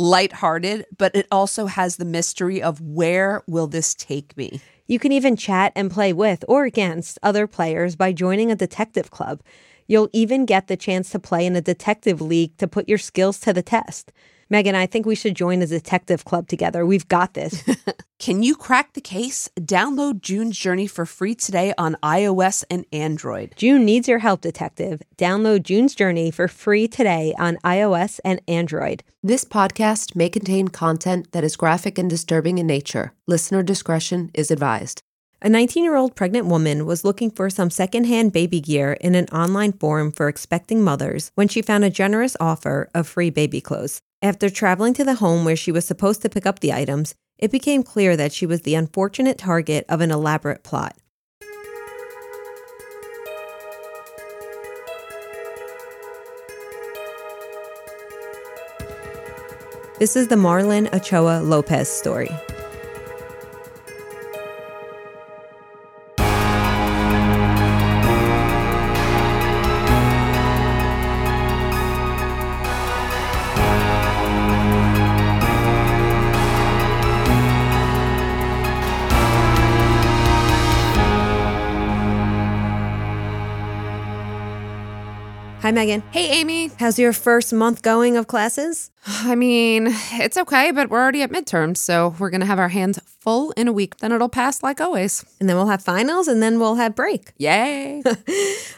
lighthearted, but it also has the mystery of where will this take me? You can even chat and play with or against other players by joining a detective club. You'll even get the chance to play in a detective league to put your skills to the test. Megan, I think we should join a detective club together. We've got this. Can you crack the case? Download June's Journey for free today on iOS and Android. June needs your help, detective. Download June's Journey for free today on iOS and Android. This podcast may contain content that is graphic and disturbing in nature. Listener discretion is advised. A 19-year-old pregnant woman was looking for some secondhand baby gear in an online forum for expecting mothers when she found a generous offer of free baby clothes. After traveling to the home where she was supposed to pick up the items, it became clear that she was the unfortunate target of an elaborate plot. This is the Marlen Ochoa Lopez story. Hi, Megan. Hey, Amy. How's your first month going of classes? I mean, it's okay, but we're already at midterms, so we're going to have our hands full in a week. Then it'll pass like always. And then we'll have finals, and then we'll have break. Yay.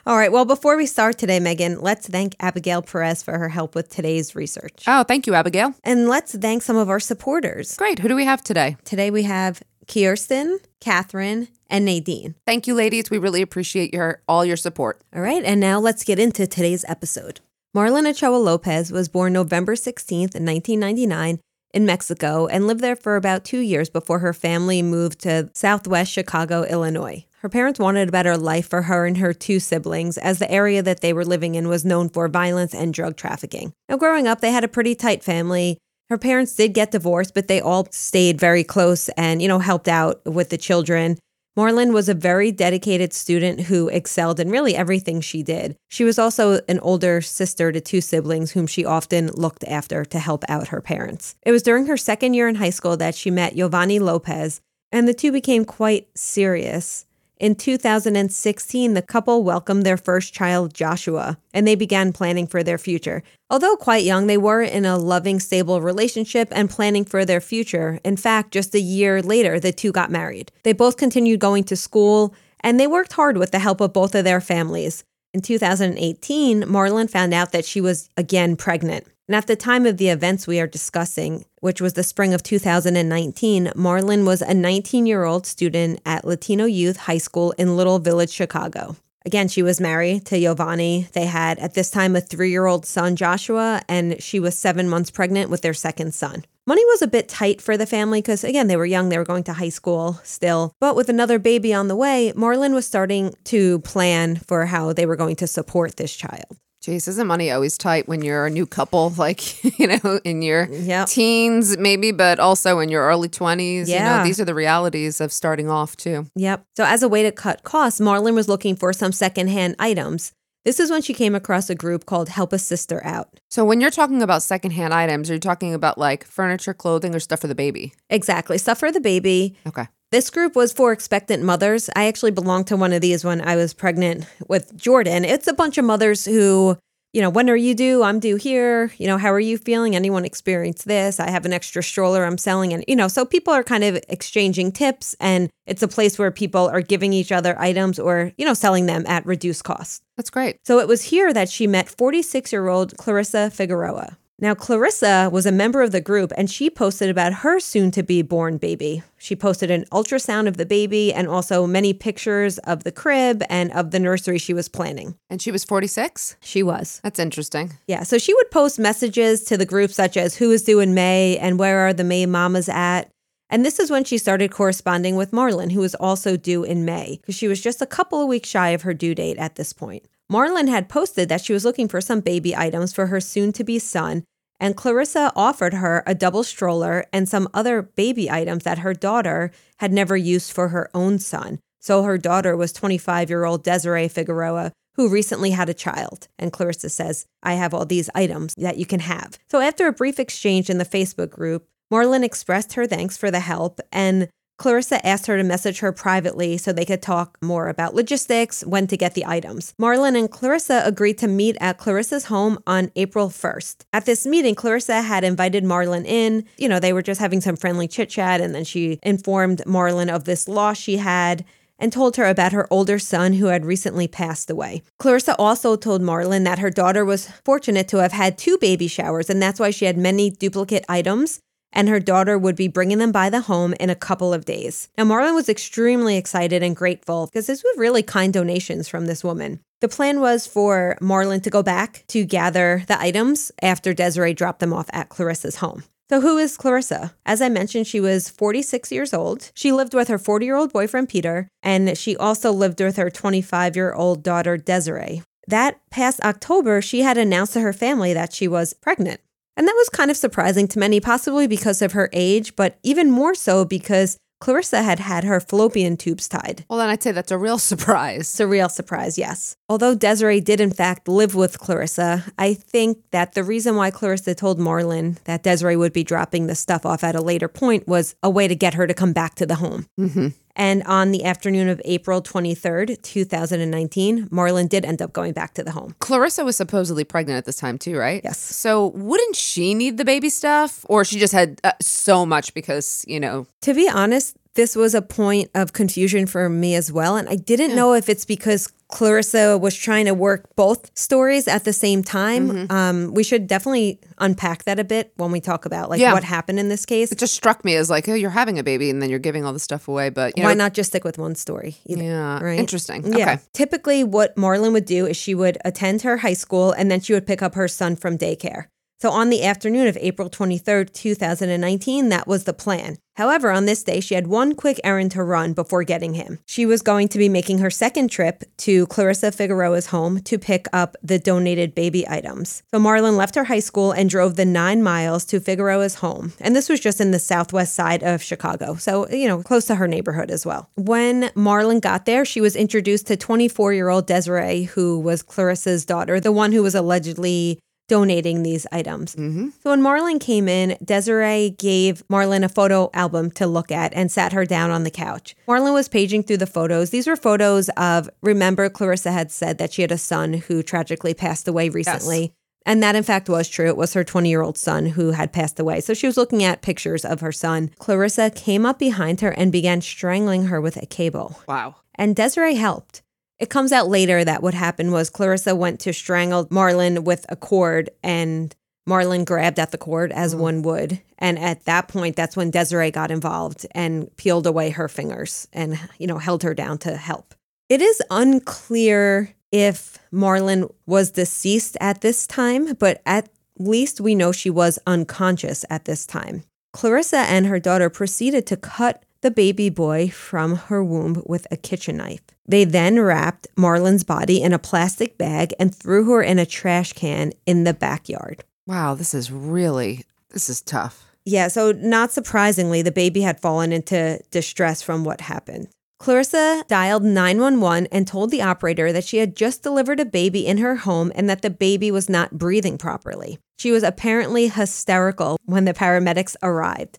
All right. Well, before we start today, Megan, let's thank Abigail Perez for her help with today's research. Oh, thank you, Abigail. And let's thank some of our supporters. Great. Who do we have today? Today we have Kirsten, Catherine, and Nadine. Thank you, ladies. We really appreciate all your support. All right, and now let's get into today's episode. Marlen Ochoa Lopez was born November 16th, 1999 in Mexico and lived there for about 2 years before her family moved to southwest Chicago, Illinois. Her parents wanted a better life for her and her two siblings, as the area that they were living in was known for violence and drug trafficking. Now, growing up, they had a pretty tight family. Her parents did get divorced, but they all stayed very close and, helped out with the children. Marlen was a very dedicated student who excelled in really everything she did. She was also an older sister to two siblings whom she often looked after to help out her parents. It was during her second year in high school that she met Giovanni Lopez, and the two became quite serious. In 2016, the couple welcomed their first child, Joshua, and they began planning for their future. Although quite young, they were in a loving, stable relationship and planning for their future. In fact, just a year later, the two got married. They both continued going to school, and they worked hard with the help of both of their families. In 2018, Marlen found out that she was again pregnant. And at the time of the events we are discussing, which was the spring of 2019, Marlen was a 19-year-old student at Latino Youth High School in Little Village, Chicago. Again, she was married to Giovanni. They had, at this time, a 3-year-old son, Joshua, and she was 7 months pregnant with their second son. Money was a bit tight for the family because, again, they were young. They were going to high school still. But with another baby on the way, Marlen was starting to plan for how they were going to support this child. Jeez, isn't money always tight when you're a new couple, like, in your teens maybe, but also in your early 20s? Yeah. These are the realities of starting off too. Yep. So as a way to cut costs, Marlen was looking for some secondhand items. This is when she came across a group called Help a Sister Out. So when you're talking about secondhand items, are you talking about like furniture, clothing, or stuff for the baby? Exactly. Stuff for the baby. Okay. This group was for expectant mothers. I actually belonged to one of these when I was pregnant with Jordan. It's a bunch of mothers who you know, when are you due? I'm due here. You know, how are you feeling? Anyone experience this? I have an extra stroller I'm selling. And, you know, so people are kind of exchanging tips, and it's a place where people are giving each other items or, you know, selling them at reduced cost. That's great. So it was here that she met 46-year-old Clarissa Figueroa. Now, Clarissa was a member of the group, and she posted about her soon-to-be-born baby. She posted an ultrasound of the baby and also many pictures of the crib and of the nursery she was planning. And she was 46? She was. That's interesting. Yeah, so she would post messages to the group such as, who is due in May and where are the May mamas at? And this is when she started corresponding with Marlen, who was also due in May, because she was just a couple of weeks shy of her due date at this point. Marlen had posted that she was looking for some baby items for her soon-to-be son, and Clarissa offered her a double stroller and some other baby items that her daughter had never used for her own son. So her daughter was 25-year-old Desiree Figueroa, who recently had a child. And Clarissa says, I have all these items that you can have. So after a brief exchange in the Facebook group, Marlen expressed her thanks for the help, and Clarissa asked her to message her privately so they could talk more about logistics, when to get the items. Marlen and Clarissa agreed to meet at Clarissa's home on April 1st. At this meeting, Clarissa had invited Marlen in. You know, they were just having some friendly chit-chat, and then she informed Marlen of this loss she had and told her about her older son who had recently passed away. Clarissa also told Marlen that her daughter was fortunate to have had 2 baby showers, and that's why she had many duplicate items, and her daughter would be bringing them by the home in a couple of days. Now, Marlen was extremely excited and grateful because this was really kind donations from this woman. The plan was for Marlen to go back to gather the items after Desiree dropped them off at Clarissa's home. So who is Clarissa? As I mentioned, she was 46 years old. She lived with her 40-year-old boyfriend, Peter, and she also lived with her 25-year-old daughter, Desiree. That past October, she had announced to her family that she was pregnant. And that was kind of surprising to many, possibly because of her age, but even more so because Clarissa had had her fallopian tubes tied. Well, then I'd say that's a real surprise. It's a real surprise, yes. Although Desiree did, in fact, live with Clarissa, I think that the reason why Clarissa told Marlen that Desiree would be dropping the stuff off at a later point was a way to get her to come back to the home. Mm-hmm. And on the afternoon of April 23rd, 2019, Marlen did end up going back to the home. Clarissa was supposedly pregnant at this time too, right? Yes. So wouldn't she need the baby stuff? Or she just had so much because, you know. To be honest, this was a point of confusion for me as well. And I didn't know if it's because Clarissa was trying to work both stories at the same time. Mm-hmm. We should definitely unpack that a bit when we talk about like what happened in this case. It just struck me as like, oh, you're having a baby and then you're giving all the stuff away. But you know, why not just stick with one story? Either, yeah. Right? Interesting. Yeah. Okay. Typically what Marlen would do is she would attend her high school and then she would pick up her son from daycare. So on the afternoon of April 23rd, 2019, that was the plan. However, on this day, she had one quick errand to run before getting him. She was going to be making her second trip to Clarissa Figueroa's home to pick up the donated baby items. So Marlen left her high school and drove the 9 miles to Figueroa's home. And this was just in the southwest side of Chicago. So, you know, close to her neighborhood as well. When Marlen got there, she was introduced to 24-year-old Desiree, who was Clarissa's daughter, the one who was allegedly donating these items. Mm-hmm. So when Marlen came in, Desiree gave Marlen a photo album to look at and sat her down on the couch. Marlen was paging through the photos. These were photos of, remember, Clarissa had said that she had a son who tragically passed away recently. Yes. And that, in fact, was true. It was her 20-year-old son who had passed away. So she was looking at pictures of her son. Clarissa came up behind her and began strangling her with a cable. Wow. And Desiree helped. It comes out later that what happened was Clarissa went to strangle Marlen with a cord, and Marlen grabbed at the cord as one would. And at that point, that's when Desiree got involved and peeled away her fingers and, you know, held her down to help. It is unclear if Marlen was deceased at this time, but at least we know she was unconscious at this time. Clarissa and her daughter proceeded to cut the baby boy from her womb with a kitchen knife. They then wrapped Marlen's body in a plastic bag and threw her in a trash can in the backyard. Wow, this is tough. Yeah, so not surprisingly, the baby had fallen into distress from what happened. Clarissa dialed 911 and told the operator that she had just delivered a baby in her home and that the baby was not breathing properly. She was apparently hysterical when the paramedics arrived.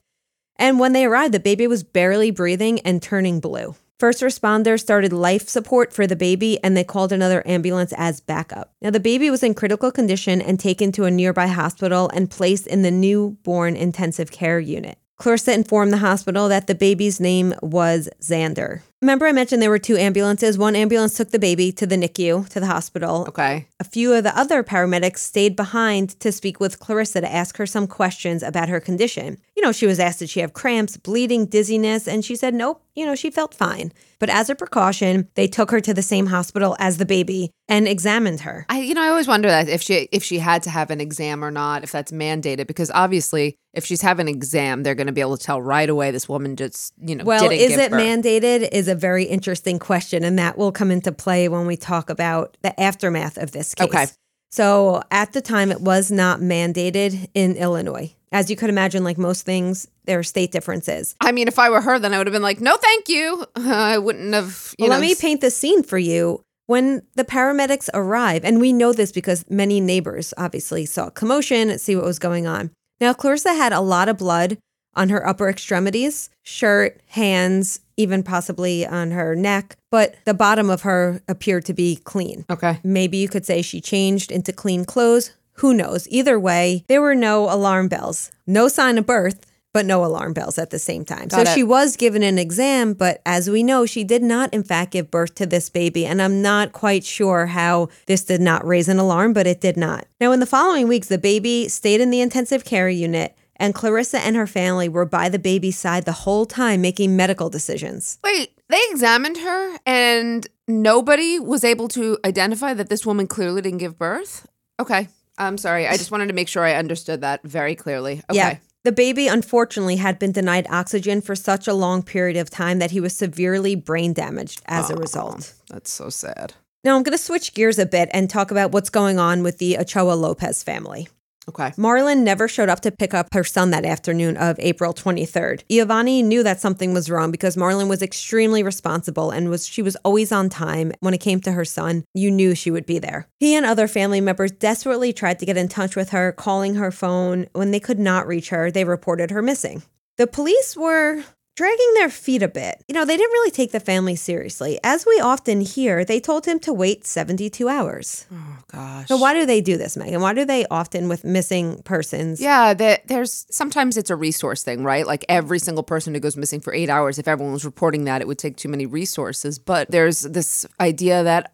And when they arrived, the baby was barely breathing and turning blue. First responders started life support for the baby, and they called another ambulance as backup. Now, the baby was in critical condition and taken to a nearby hospital and placed in the newborn intensive care unit. Clarissa informed the hospital that the baby's name was Xander. Remember I mentioned there were two ambulances. One ambulance took the baby to the NICU, to the hospital. Okay. A few of the other paramedics stayed behind to speak with Clarissa to ask her some questions about her condition. You know, she was asked, did she have cramps, bleeding, dizziness? And she said, nope, you know, she felt fine. But as a precaution, they took her to the same hospital as the baby and examined her. I always wonder that if she had to have an exam or not, if that's mandated, because obviously if she's having an exam, they're going to be able to tell right away this woman just, didn't give birth. Well, is it mandated is a very interesting question, and that will come into play when we talk about the aftermath of this case. Okay. So at the time, it was not mandated in Illinois. As you could imagine, like most things, there are state differences. I mean, if I were her, then I would have been like, no, thank you. I wouldn't have, Let me paint the scene for you. When the paramedics arrive, and we know this because many neighbors obviously saw commotion, see what was going on. Now, Clarissa had a lot of blood on her upper extremities, shirt, hands, even possibly on her neck, but the bottom of her appeared to be clean. Okay. Maybe you could say she changed into clean clothes. Who knows? Either way, there were no alarm bells. No sign of birth, but no alarm bells at the same time. She was given an exam, but as we know, she did not, in fact, give birth to this baby. And I'm not quite sure how this did not raise an alarm, but it did not. Now, in the following weeks, the baby stayed in the intensive care unit, and Clarissa and her family were by the baby's side the whole time making medical decisions. Wait, they examined her and nobody was able to identify that this woman clearly didn't give birth? Okay. I'm sorry. I just wanted to make sure I understood that very clearly. Okay. Yeah. The baby, unfortunately, had been denied oxygen for such a long period of time that he was severely brain damaged as a result. That's so sad. Now, I'm going to switch gears a bit and talk about what's going on with the Ochoa Lopez family. Okay. Marlen never showed up to pick up her son that afternoon of April 23rd. Giovanni knew that something was wrong because Marlen was extremely responsible and she was always on time. When it came to her son, you knew she would be there. He and other family members desperately tried to get in touch with her, calling her phone. When they could not reach her, they reported her missing. The police were dragging their feet a bit. They didn't really take the family seriously. As we often hear, they told him to wait 72 hours. Oh, gosh. So why do they do this, Megan? Why do they often with missing persons? Yeah, there's sometimes it's a resource thing, right? Like every single person who goes missing for 8 hours, if everyone was reporting that, it would take too many resources. But there's this idea that,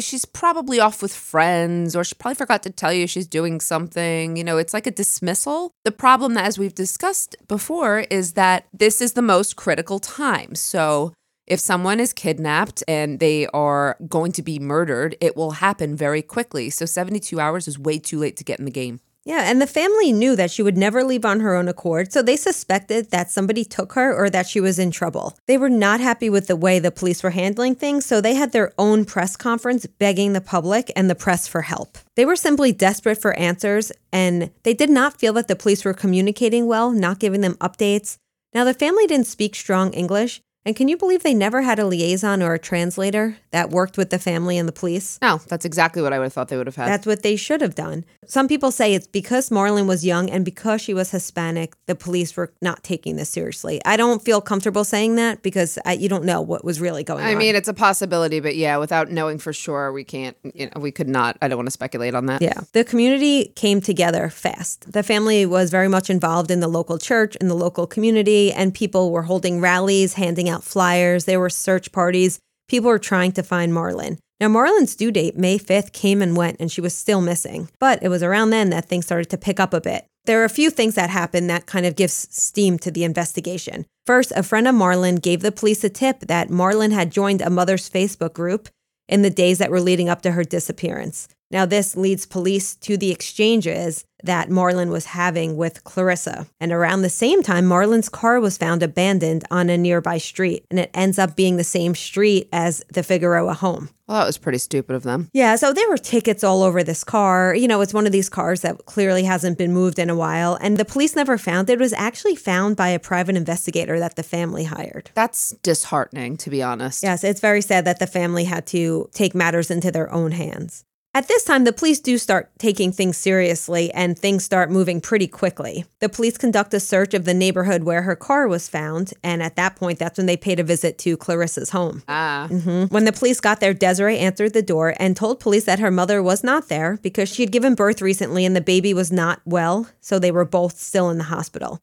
she's probably off with friends, or she probably forgot to tell you she's doing something. It's like a dismissal. The problem, as we've discussed before, is that this is the most critical time. So if someone is kidnapped and they are going to be murdered, it will happen very quickly. So 72 hours is way too late to get in the game. Yeah, and the family knew that she would never leave on her own accord, so they suspected that somebody took her or that she was in trouble. They were not happy with the way the police were handling things, so they had their own press conference begging the public and the press for help. They were simply desperate for answers, and they did not feel that the police were communicating well, not giving them updates. Now, the family didn't speak strong English, and can you believe they never had a liaison or a translator that worked with the family and the police? No, that's exactly what I would have thought they would have had. That's what they should have done. Some people say it's because Marlen was young and because she was Hispanic, the police were not taking this seriously. I don't feel comfortable saying that because you don't know what was really going on. I mean, it's a possibility, but yeah, without knowing for sure, we can't, we could not, I don't want to speculate on that. Yeah. The community came together fast. The family was very much involved in the local church, in the local community, and people were holding rallies, handing out flyers. There were search parties. People were trying to find Marlen. Now, Marlen's due date, May 5th, came and went, and she was still missing. But it was around then that things started to pick up a bit. There are a few things that happened that kind of gives steam to the investigation. First, a friend of Marlen gave the police a tip that Marlen had joined a mother's Facebook group in the days that were leading up to her disappearance. Now, this leads police to the exchanges that Marlen was having with Clarissa. And around the same time, Marlen's car was found abandoned on a nearby street, and it ends up being the same street as the Figueroa home. Well, that was pretty stupid of them. Yeah, so there were tickets all over this car. It's one of these cars that clearly hasn't been moved in a while, and the police never found it. It was actually found by a private investigator that the family hired. That's disheartening, to be honest. Yes, it's very sad that the family had to take matters into their own hands. At this time, the police do start taking things seriously and things start moving pretty quickly. The police conduct a search of the neighborhood where her car was found. And at that point, that's when they paid a visit to Clarissa's home. When the police got there, Desiree answered the door and told police that her mother was not there because she had given birth recently and the baby was not well. So they were both still in the hospital.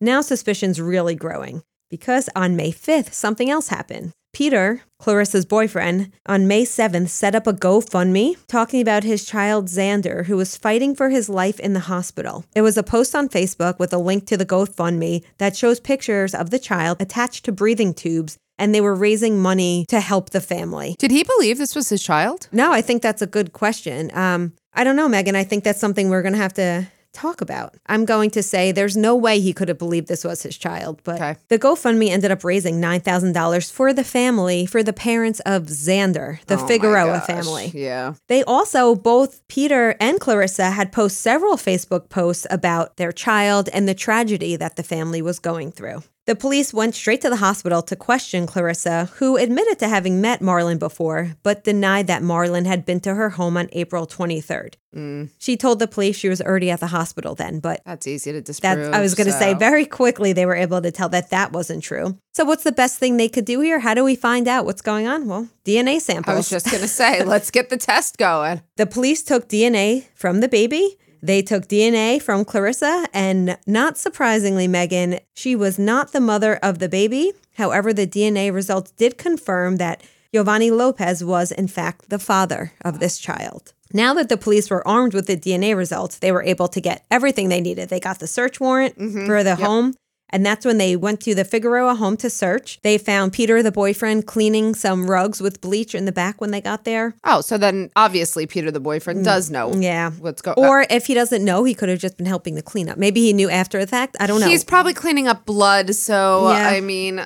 Now suspicion's really growing because on May 5th, something else happened. Peter, Clarissa's boyfriend, on May 7th set up a GoFundMe talking about his child Xander, who was fighting for his life in the hospital. It was a post on Facebook with a link to the GoFundMe that shows pictures of the child attached to breathing tubes, and they were raising money to help the family. Did he believe this was his child? No, I think that's a good question. I don't know, Megan. I think that's something we're going to have to talk about. I'm going to say there's no way he could have believed this was his child, but okay. The GoFundMe ended up raising $9,000 for the family, for the parents of Xander, the Figueroa family. Yeah. They also, both Peter and Clarissa, had posted several Facebook posts about their child and the tragedy that the family was going through. The police went straight to the hospital to question Clarissa, who admitted to having met Marlen before, but denied that Marlen had been to her home on April 23rd. She told the police she was already at the hospital then, but that's easy to disprove. I was going to say very quickly they were able to tell that that wasn't true. So what's the best thing they could do here? How do we find out what's going on? Well, DNA samples. I was just going to say, let's get the test going. The police took DNA from the baby. They took DNA from Clarissa, and not surprisingly, Megan, she was not the mother of the baby. However, the DNA results did confirm that Giovanni Lopez was, in fact, the father of this child. Now that the police were armed with the DNA results, they were able to get everything they needed. They got the search warrant for the home. And that's when they went to the Figueroa home to search. They found Peter, the boyfriend, cleaning some rugs with bleach in the back when they got there. Oh, so then obviously Peter, the boyfriend, does know what's going on. Or if he doesn't know, he could have just been helping the cleanup. Maybe he knew after the fact. I don't know. He's probably cleaning up blood. So, I mean,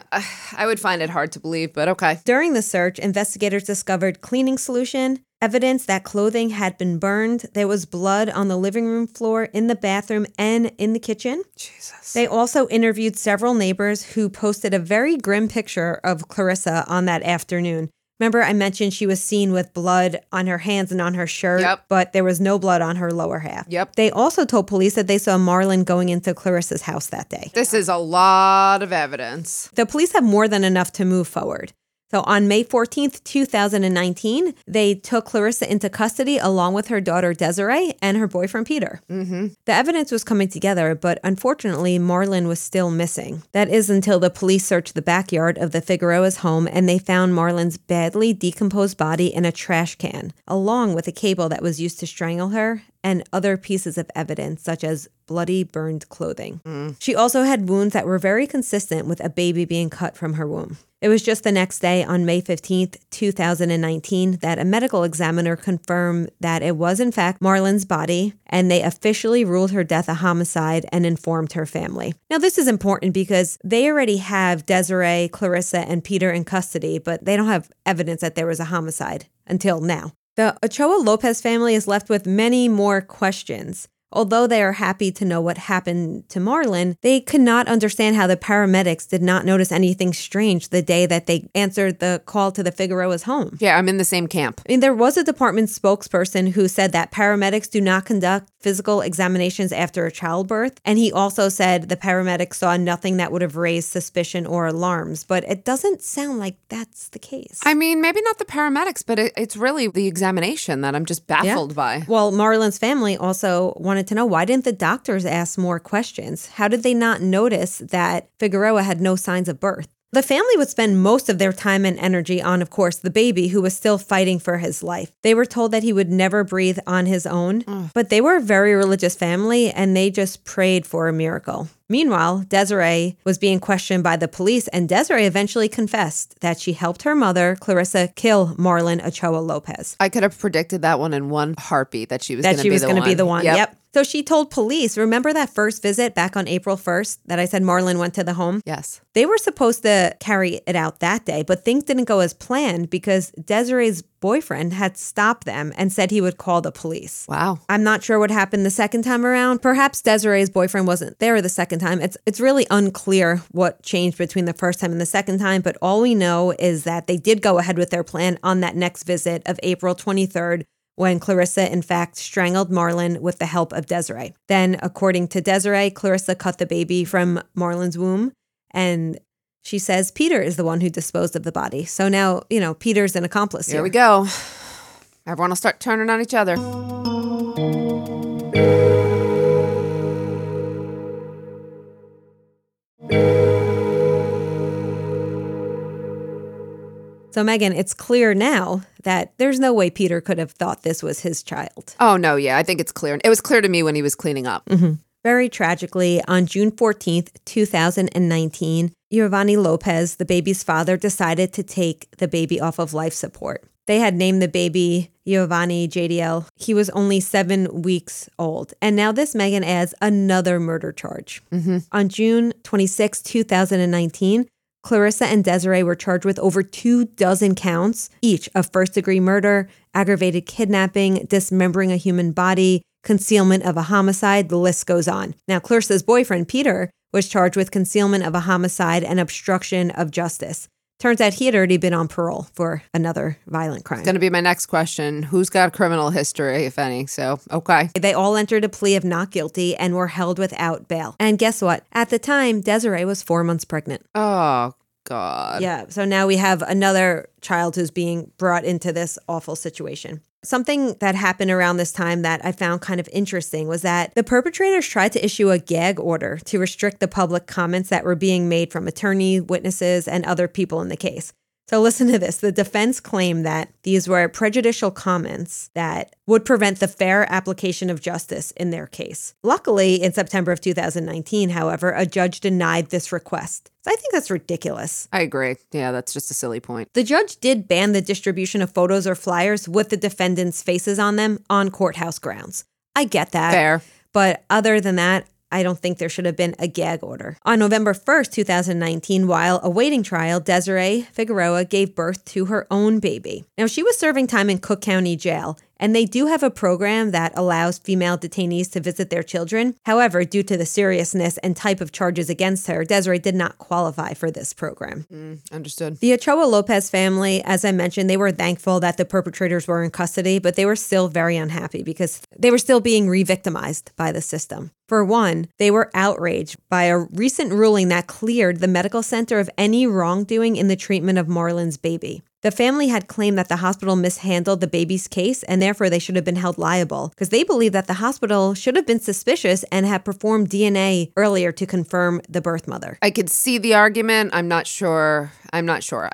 I would find it hard to believe, but okay. During the search, investigators discovered cleaning solution, evidence that clothing had been burned. There was blood on the living room floor, in the bathroom, and in the kitchen. Jesus. They also interviewed several neighbors who posted a very grim picture of Clarissa on that afternoon. Remember, I mentioned she was seen with blood on her hands and on her shirt, but there was no blood on her lower half. They also told police that they saw Marlen going into Clarissa's house that day. This is a lot of evidence. The police have more than enough to move forward. So on May 14th, 2019, they took Clarissa into custody along with her daughter Desiree and her boyfriend Peter. The evidence was coming together, but unfortunately, Marlen was still missing. That is until the police searched the backyard of the Figueroa's home and they found Marlen's badly decomposed body in a trash can, along with a cable that was used to strangle her and other pieces of evidence, such as bloody, burned clothing. She also had wounds that were very consistent with a baby being cut from her womb. It was just the next day, on May 15th, 2019, that a medical examiner confirmed that it was, in fact, Marlen's body, and they officially ruled her death a homicide and informed her family. Now, this is important because they already have Desiree, Clarissa, and Peter in custody, but they don't have evidence that there was a homicide until now. The Ochoa Lopez family is left with many more questions. Although they are happy to know what happened to Marlen, they could not understand how the paramedics did not notice anything strange the day that they answered the call to the Figueroa's home. Yeah, I'm in the same camp. I mean, there was a department spokesperson who said that paramedics do not conduct physical examinations after a childbirth, and he also said the paramedics saw nothing that would have raised suspicion or alarms, but it doesn't sound like that's the case. I mean, maybe not the paramedics, but it's really the examination that I'm just baffled by. Well, Marlen's family also wanted to know, why didn't the doctors ask more questions? How did they not notice that Figueroa had no signs of birth? The family would spend most of their time and energy on, of course, the baby, who was still fighting for his life. They were told that he would never breathe on his own, but they were a very religious family, and they just prayed for a miracle. Meanwhile, Desiree was being questioned by the police, and Desiree eventually confessed that she helped her mother, Clarissa, kill Marlen Ochoa Lopez. I could have predicted that one in one heartbeat, that she was going to be the one. Yep. So she told police, remember that first visit back on April 1st that I said Marlen went to the home? Yes. They were supposed to carry it out that day, but things didn't go as planned because Desiree's boyfriend had stopped them and said he would call the police. Wow. I'm not sure what happened the second time around. Perhaps Desiree's boyfriend wasn't there the second time. It's really unclear what changed between the first time and the second time, but all we know is that they did go ahead with their plan on that next visit of April 23rd. when Clarissa, in fact, strangled Marlen with the help of Desiree. Then, according to Desiree, Clarissa cut the baby from Marlen's womb, and she says Peter is the one who disposed of the body. So now, you know, Peter's an accomplice here. Here we go. Everyone will start turning on each other. So, Megan, it's clear now that there's no way Peter could have thought this was his child. Oh, no, yeah, I think it's clear. It was clear to me when he was cleaning up. Mm-hmm. Very tragically, on June 14th, 2019, Giovanni Lopez, the baby's father, decided to take the baby off of life support. They had named the baby Giovanni J.D.L. He was only 7 weeks old. And now this, Megan, adds another murder charge. Mm-hmm. On June 26, 2019, Clarissa and Desiree were charged with over 24 counts each of first-degree murder, aggravated kidnapping, dismembering a human body, concealment of a homicide. The list goes on. Now, Clarissa's boyfriend, Peter, was charged with concealment of a homicide and obstruction of justice. Turns out he had already been on parole for another violent crime. It's going to be my next question. Who's got a criminal history, if any? So, okay. They all entered a plea of not guilty and were held without bail. And guess what? At the time, Desiree was 4 months pregnant. Oh, God. Yeah. So now we have another child who's being brought into this awful situation. Something that happened around this time that I found kind of interesting was that the perpetrators tried to issue a gag order to restrict the public comments that were being made from attorneys, witnesses, and other people in the case. So listen to this. The defense claimed that these were prejudicial comments that would prevent the fair application of justice in their case. Luckily, in September of 2019, however, a judge denied this request. So I think that's ridiculous. I agree. Yeah, that's just a silly point. The judge did ban the distribution of photos or flyers with the defendants' faces on them on courthouse grounds. I get that. Fair. But other than that, I don't think there should have been a gag order. On November 1st, 2019, while awaiting trial, Desiree Figueroa gave birth to her own baby. Now, she was serving time in Cook County Jail, and they do have a program that allows female detainees to visit their children. However, due to the seriousness and type of charges against her, Desiree did not qualify for this program. Understood. The Ochoa Lopez family, as I mentioned, they were thankful that the perpetrators were in custody, but they were still very unhappy because they were still being re-victimized by the system. For one, they were outraged by a recent ruling that cleared the medical center of any wrongdoing in the treatment of Marlen's baby. The family had claimed that the hospital mishandled the baby's case and therefore they should have been held liable because they believe that the hospital should have been suspicious and had performed DNA earlier to confirm the birth mother. I could see the argument. I'm not sure. I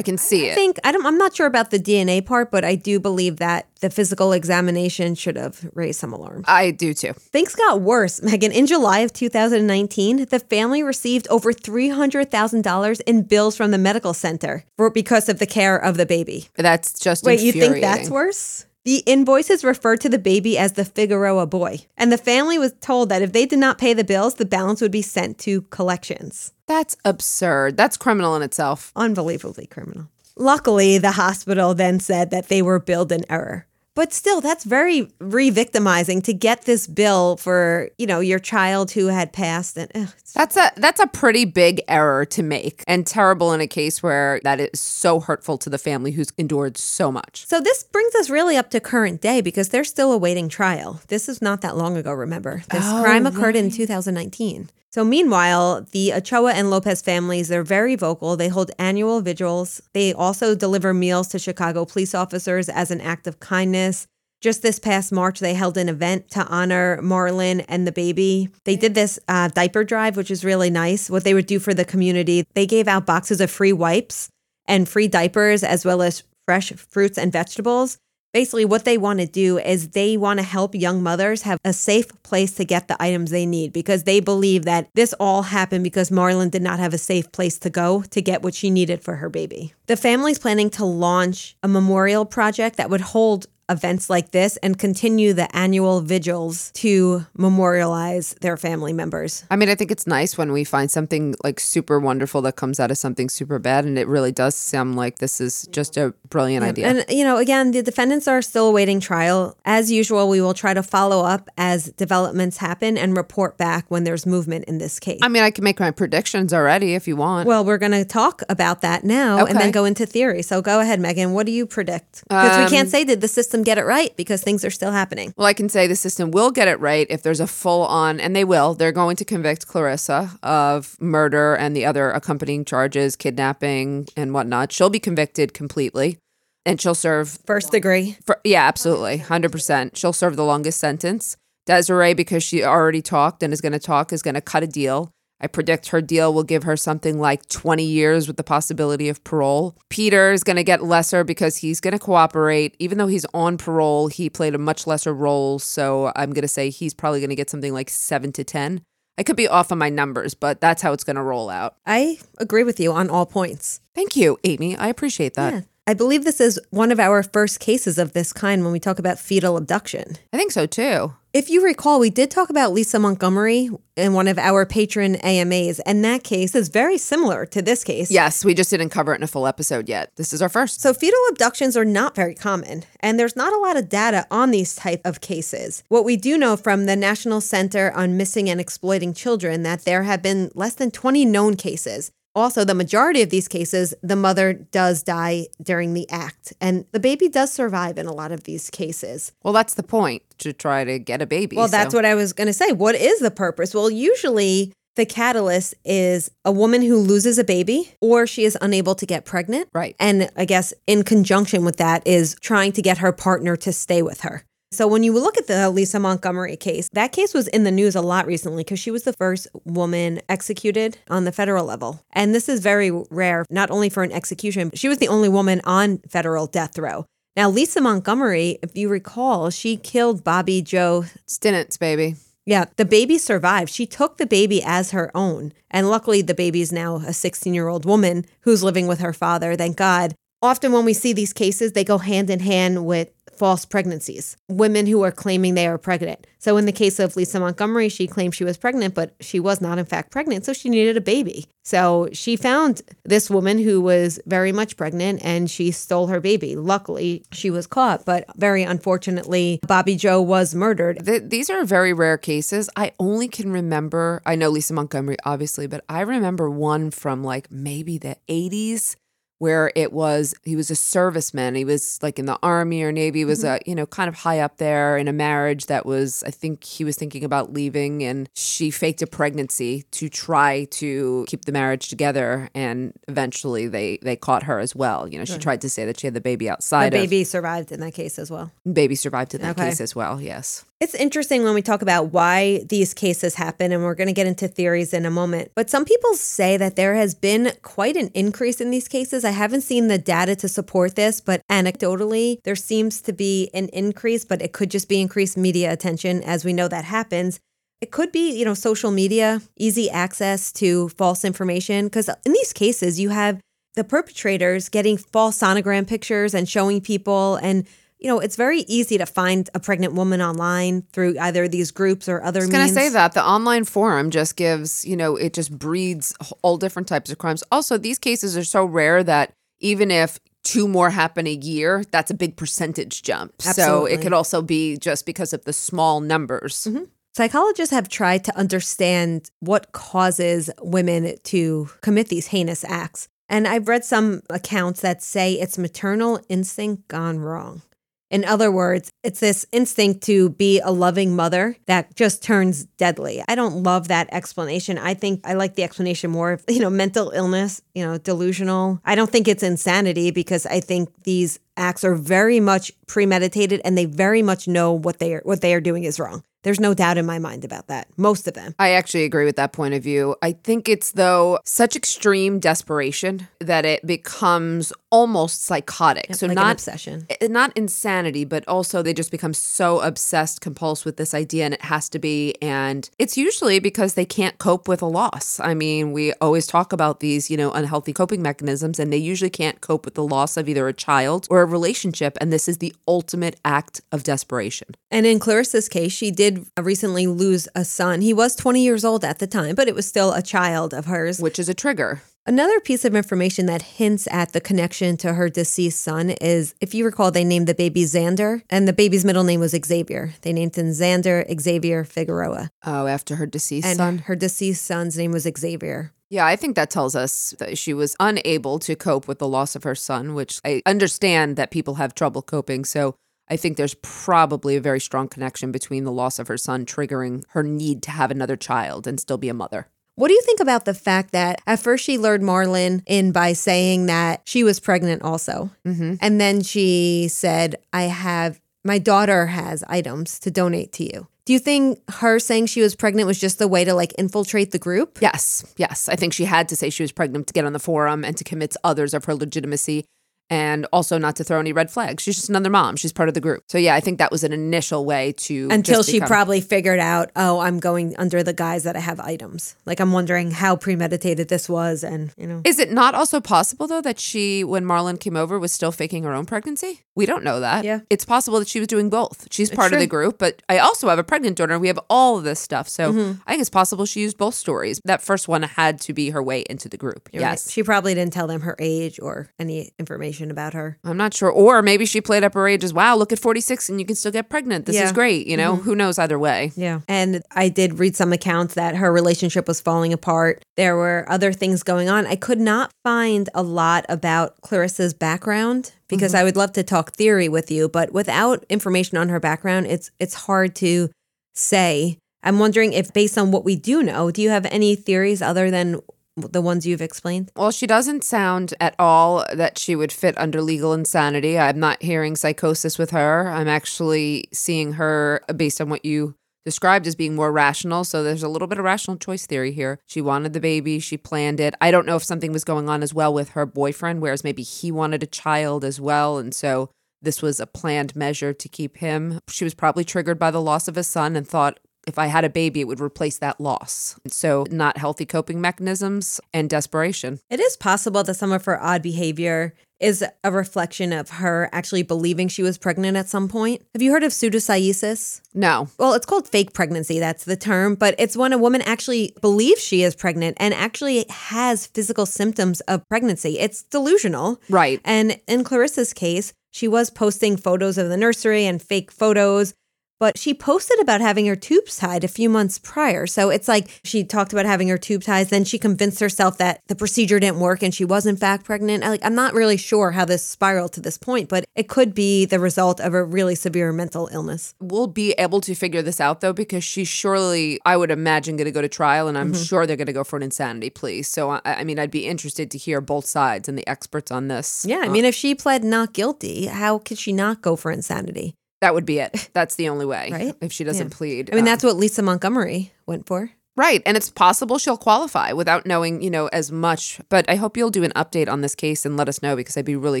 can see it. I'm not sure about the DNA part, but I do believe that the physical examination should have raised some alarm. I do too. Things got worse, Megan. In July of 2019, the family received over $300,000 in bills from the medical center because of the care of the baby. That's just infuriating. Wait, you think that's worse? The invoices referred to the baby as the Figueroa boy, and the family was told that if they did not pay the bills, the balance would be sent to collections. That's absurd. That's criminal in itself. Unbelievably criminal. Luckily, the hospital then said that they were billed in error. But still, that's very re-victimizing to get this bill for, you know, your child who had passed. And that's a pretty big error to make, and terrible in a case where that is so hurtful to the family who's endured so much. So this brings us really up to current day because they're still awaiting trial. This is not that long ago, remember. This crime occurred in 2019. So meanwhile, the Ochoa and Lopez families, they're very vocal. They hold annual vigils. They also deliver meals to Chicago police officers as an act of kindness. Just this past March, they held an event to honor Marlen and the baby. They did this diaper drive, which is really nice, what they would do for the community. They gave out boxes of free wipes and free diapers, as well as fresh fruits and vegetables. Basically, what they want to do is they want to help young mothers have a safe place to get the items they need because they believe that this all happened because Marlen did not have a safe place to go to get what she needed for her baby. The family's planning to launch a memorial project that would hold events like this and continue the annual vigils to memorialize their family members. I mean, I think it's nice when we find something like super wonderful that comes out of something super bad, and it really does sound like this is just a brilliant idea. And, you know, again, the defendants are still awaiting trial. As usual, we will try to follow up as developments happen and report back when there's movement in this case. I mean, I can make my predictions already if you want. Well, we're going to talk about that now and then go into theory. So go ahead, Megan. What do you predict? Because we can't say did the system system get it right because things are still happening. Well, I can say the system will get it right if there's a full-on, and they will, they're going to convict Clarissa of murder and the other accompanying charges, kidnapping and whatnot. She'll be convicted completely. And she'll serve... First degree. Yeah, absolutely. 100%. She'll serve the longest sentence. Desiree, because she already talked and is going to talk, is going to cut a deal. I predict her deal will give her something like 20 years with the possibility of parole. Peter is going to get lesser because he's going to cooperate. Even though he's on parole, he played a much lesser role. So I'm going to say he's probably going to get something like 7 to 10. I could be off on my numbers, but that's how it's going to roll out. I agree with you on all points. Thank you, Amy. I appreciate that. Yeah. I believe this is one of our first cases of this kind when we talk about fetal abduction. I think so, too. If you recall, we did talk about Lisa Montgomery in one of our patron AMAs, and that case is very similar to this case. Yes, we just didn't cover it in a full episode yet. This is our first. So fetal abductions are not very common, and there's not a lot of data on these type of cases. What we do know from the National Center on Missing and Exploiting Children that there have been less than 20 known cases. Also, the majority of these cases, the mother does die during the act, and the baby does survive in a lot of these cases. Well, that's the point, to try to get a baby. Well, that's what I was going to say. What is the purpose? Well, usually the catalyst is a woman who loses a baby or she is unable to get pregnant. Right. And I guess in conjunction with that is trying to get her partner to stay with her. So when you look at the Lisa Montgomery case, that case was in the news a lot recently because she was the first woman executed on the federal level. And this is very rare, not only for an execution, but she was the only woman on federal death row. Now, Lisa Montgomery, if you recall, she killed Bobby Joe Stinnett's baby. Yeah, the baby survived. She took the baby as her own. And luckily, the baby's now a 16-year-old woman who's living with her father, thank God. Often when we see these cases, they go hand in hand with false pregnancies, women who are claiming they are pregnant. So in the case of Lisa Montgomery, she claimed she was pregnant, but she was not in fact pregnant, so she needed a baby. So she found this woman who was very much pregnant and she stole her baby. Luckily, she was caught, but very unfortunately, Bobby Joe was murdered. These are very rare cases. I only can remember, I know Lisa Montgomery, obviously, but I remember one from like maybe the 80s. Where it was, he was a serviceman. He was like in the Army or Navy. He was, kind of high up there in a marriage that was, I think he was thinking about leaving. And she faked a pregnancy to try to keep the marriage together. And eventually they caught her as well. You know, she tried to say that she had the baby outside. The baby survived in that case as well. Baby survived in that case as well, yes. It's interesting when we talk about why these cases happen, and we're going to get into theories in a moment. But some people say that there has been quite an increase in these cases. I haven't seen the data to support this, but anecdotally, there seems to be an increase, but it could just be increased media attention. As we know, that happens. It could be, social media, easy access to false information, because in these cases, you have the perpetrators getting false sonogram pictures and showing people, and it's very easy to find a pregnant woman online through either these groups or other means. I was going to say that. The online forum just gives, it just breeds all different types of crimes. Also, these cases are so rare that even if 2 more happen a year, that's a big percentage jump. Absolutely. So it could also be just because of the small numbers. Mm-hmm. Psychologists have tried to understand what causes women to commit these heinous acts. And I've read some accounts that say it's maternal instinct gone wrong. In other words, it's this instinct to be a loving mother that just turns deadly. I don't love that explanation. I think I like the explanation more of, mental illness, delusional. I don't think it's insanity because I think these acts are very much premeditated and they very much know what they are doing is wrong. There's no doubt in my mind about that. Most of them. I actually agree with that point of view. I think it's, though, such extreme desperation that it becomes almost psychotic. Yep, so like not an obsession. Not insanity, but also they just become so obsessed, compulsed with this idea, and it has to be. And it's usually because they can't cope with a loss. I mean, we always talk about these, unhealthy coping mechanisms, and they usually can't cope with the loss of either a child or a relationship. And this is the ultimate act of desperation. And in Clarissa's case, she did recently lose a son. He was 20 years old at the time, but it was still a child of hers. Which is a trigger. Another piece of information that hints at the connection to her deceased son is, if you recall, they named the baby Xander, and the baby's middle name was Xavier. They named him Xavier Figueroa. Oh, after her deceased son? Her deceased son's name was Xavier. Yeah, I think that tells us that she was unable to cope with the loss of her son, which I understand that people have trouble coping, so I think there's probably a very strong connection between the loss of her son triggering her need to have another child and still be a mother. What do you think about the fact that at first she lured Marlen in by saying that she was pregnant also? Mm-hmm. And then she said, my daughter has items to donate to you. Do you think her saying she was pregnant was just the way to infiltrate the group? Yes. I think she had to say she was pregnant to get on the forum and to convince others of her legitimacy. And also not to throw any red flags. She's just another mom. She's part of the group. So yeah, I think that was an initial way to until she probably figured out, oh, I'm going under the guise that I have items. I'm wondering how premeditated this was and. Is it not also possible, though, that she, when Marlen came over, was still faking her own pregnancy? We don't know that. Yeah. It's possible that she was doing both. She's part of the group, but I also have a pregnant daughter. We have all of this stuff. So mm-hmm. I think it's possible she used both stories. That first one had to be her way into the group. You're yes. Right. She probably didn't tell them her age or any information about her. I'm not sure. Or maybe she played up her age as, wow, look at 46 and you can still get pregnant. This is great. Mm-hmm. Who knows either way. Yeah. And I did read some accounts that her relationship was falling apart. There were other things going on. I could not find a lot about Clarissa's background because mm-hmm. I would love to talk theory with you, but without information on her background, it's hard to say. I'm wondering if based on what we do know, do you have any theories other than the ones you've explained? Well, she doesn't sound at all that she would fit under legal insanity. I'm not hearing psychosis with her. I'm actually seeing her, based on what you described, as being more rational. So there's a little bit of rational choice theory here. She wanted the baby. She planned it. I don't know if something was going on as well with her boyfriend, whereas maybe he wanted a child as well. And so this was a planned measure to keep him. She was probably triggered by the loss of a son and thought, if I had a baby, it would replace that loss. So not healthy coping mechanisms and desperation. It is possible that some of her odd behavior is a reflection of her actually believing she was pregnant at some point. Have you heard of pseudocyesis? No. Well, it's called fake pregnancy. That's the term. But it's when a woman actually believes she is pregnant and actually has physical symptoms of pregnancy. It's delusional. Right. And in Clarissa's case, she was posting photos of the nursery and fake photos. But she posted about having her tubes tied a few months prior. So it's she talked about having her tubes tied. Then she convinced herself that the procedure didn't work and she was in fact pregnant. I'm not really sure how this spiraled to this point, but it could be the result of a really severe mental illness. We'll be able to figure this out, though, because she's surely, I would imagine, going to go to trial. And I'm mm-hmm. sure they're going to go for an insanity plea. So, I'd be interested to hear both sides and the experts on this. Yeah, if she pled not guilty, how could she not go for insanity? That would be it. That's the only way, right? If she doesn't plead. I mean, that's what Lisa Montgomery went for. Right. And it's possible she'll qualify without knowing, as much. But I hope you'll do an update on this case and let us know, because I'd be really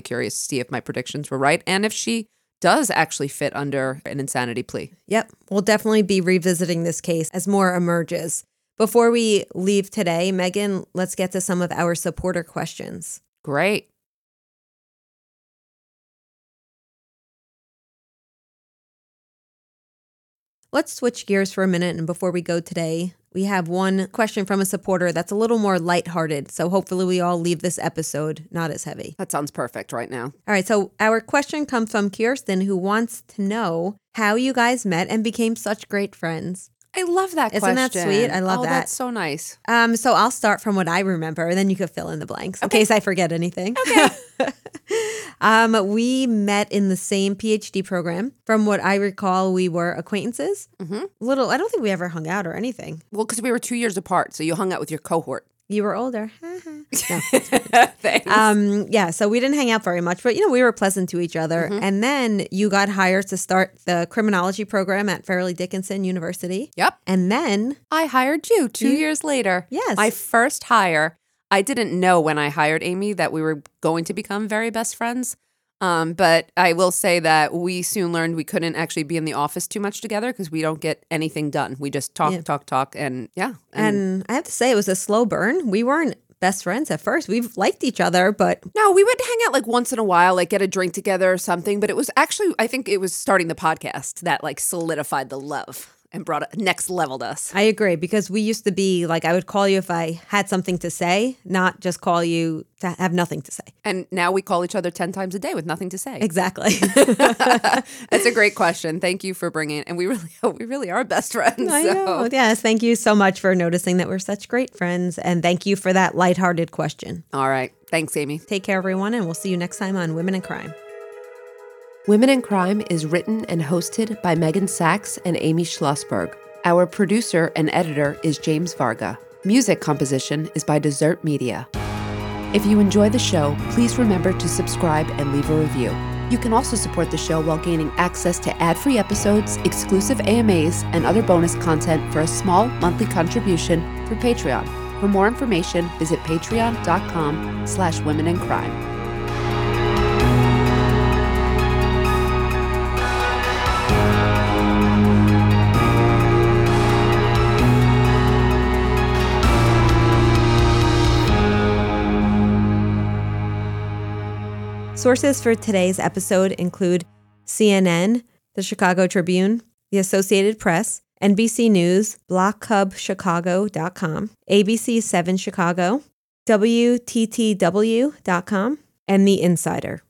curious to see if my predictions were right and if she does actually fit under an insanity plea. Yep. We'll definitely be revisiting this case as more emerges. Before we leave today, Megan, let's get to some of our supporter questions. Great. Let's switch gears for a minute, and before we go today, we have one question from a supporter that's a little more lighthearted, so hopefully we all leave this episode not as heavy. That sounds perfect right now. All right, so our question comes from Kirsten, who wants to know how you guys met and became such great friends. I love that question. Isn't that sweet? I love that. Oh, that's so nice. So I'll start from what I remember, and then you can fill in the blanks in case I forget anything. Okay. We met in the same PhD program. From what I recall, we were acquaintances. Mm-hmm. I don't think we ever hung out or anything. Well, because we were 2 years apart, so you hung out with your cohort. You were older. No. Thanks. So we didn't hang out very much, but we were pleasant to each other. Mm-hmm. And then you got hired to start the criminology program at Fairleigh Dickinson University. Yep. And then I hired you 2 years later. Yes. My first hire. I didn't know when I hired Amy that we were going to become very best friends. But I will say that we soon learned we couldn't actually be in the office too much together because we don't get anything done. We just talk. And And I have to say it was a slow burn. We weren't best friends at first. We've liked each other, but no, we would hang out once in a while, get a drink together or something. But it was actually, I think it was starting the podcast that solidified the love and next leveled us. I agree, because we used to be I would call you if I had something to say, not just call you to have nothing to say. And now we call each other 10 times a day with nothing to say. Exactly. That's a great question. Thank you for bringing it. And we really are best friends. I know. Yes. Thank you so much for noticing that we're such great friends. And thank you for that lighthearted question. All right. Thanks, Amy. Take care, everyone. And we'll see you next time on Women in Crime. Women in Crime is written and hosted by Megan Sachs and Amy Schlossberg. Our producer and editor is James Varga. Music composition is by Desert Media. If you enjoy the show, please remember to subscribe and leave a review. You can also support the show while gaining access to ad-free episodes, exclusive AMAs, and other bonus content for a small monthly contribution through Patreon. For more information, visit patreon.com/womenincrime. Sources for today's episode include CNN, the Chicago Tribune, the Associated Press, NBC News, BlockHubChicago.com, ABC7 Chicago, WTTW.com, and The Insider.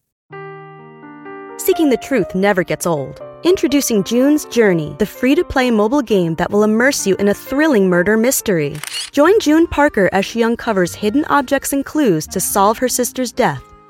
Seeking the truth never gets old. Introducing June's Journey, the free-to-play mobile game that will immerse you in a thrilling murder mystery. Join June Parker as she uncovers hidden objects and clues to solve her sister's death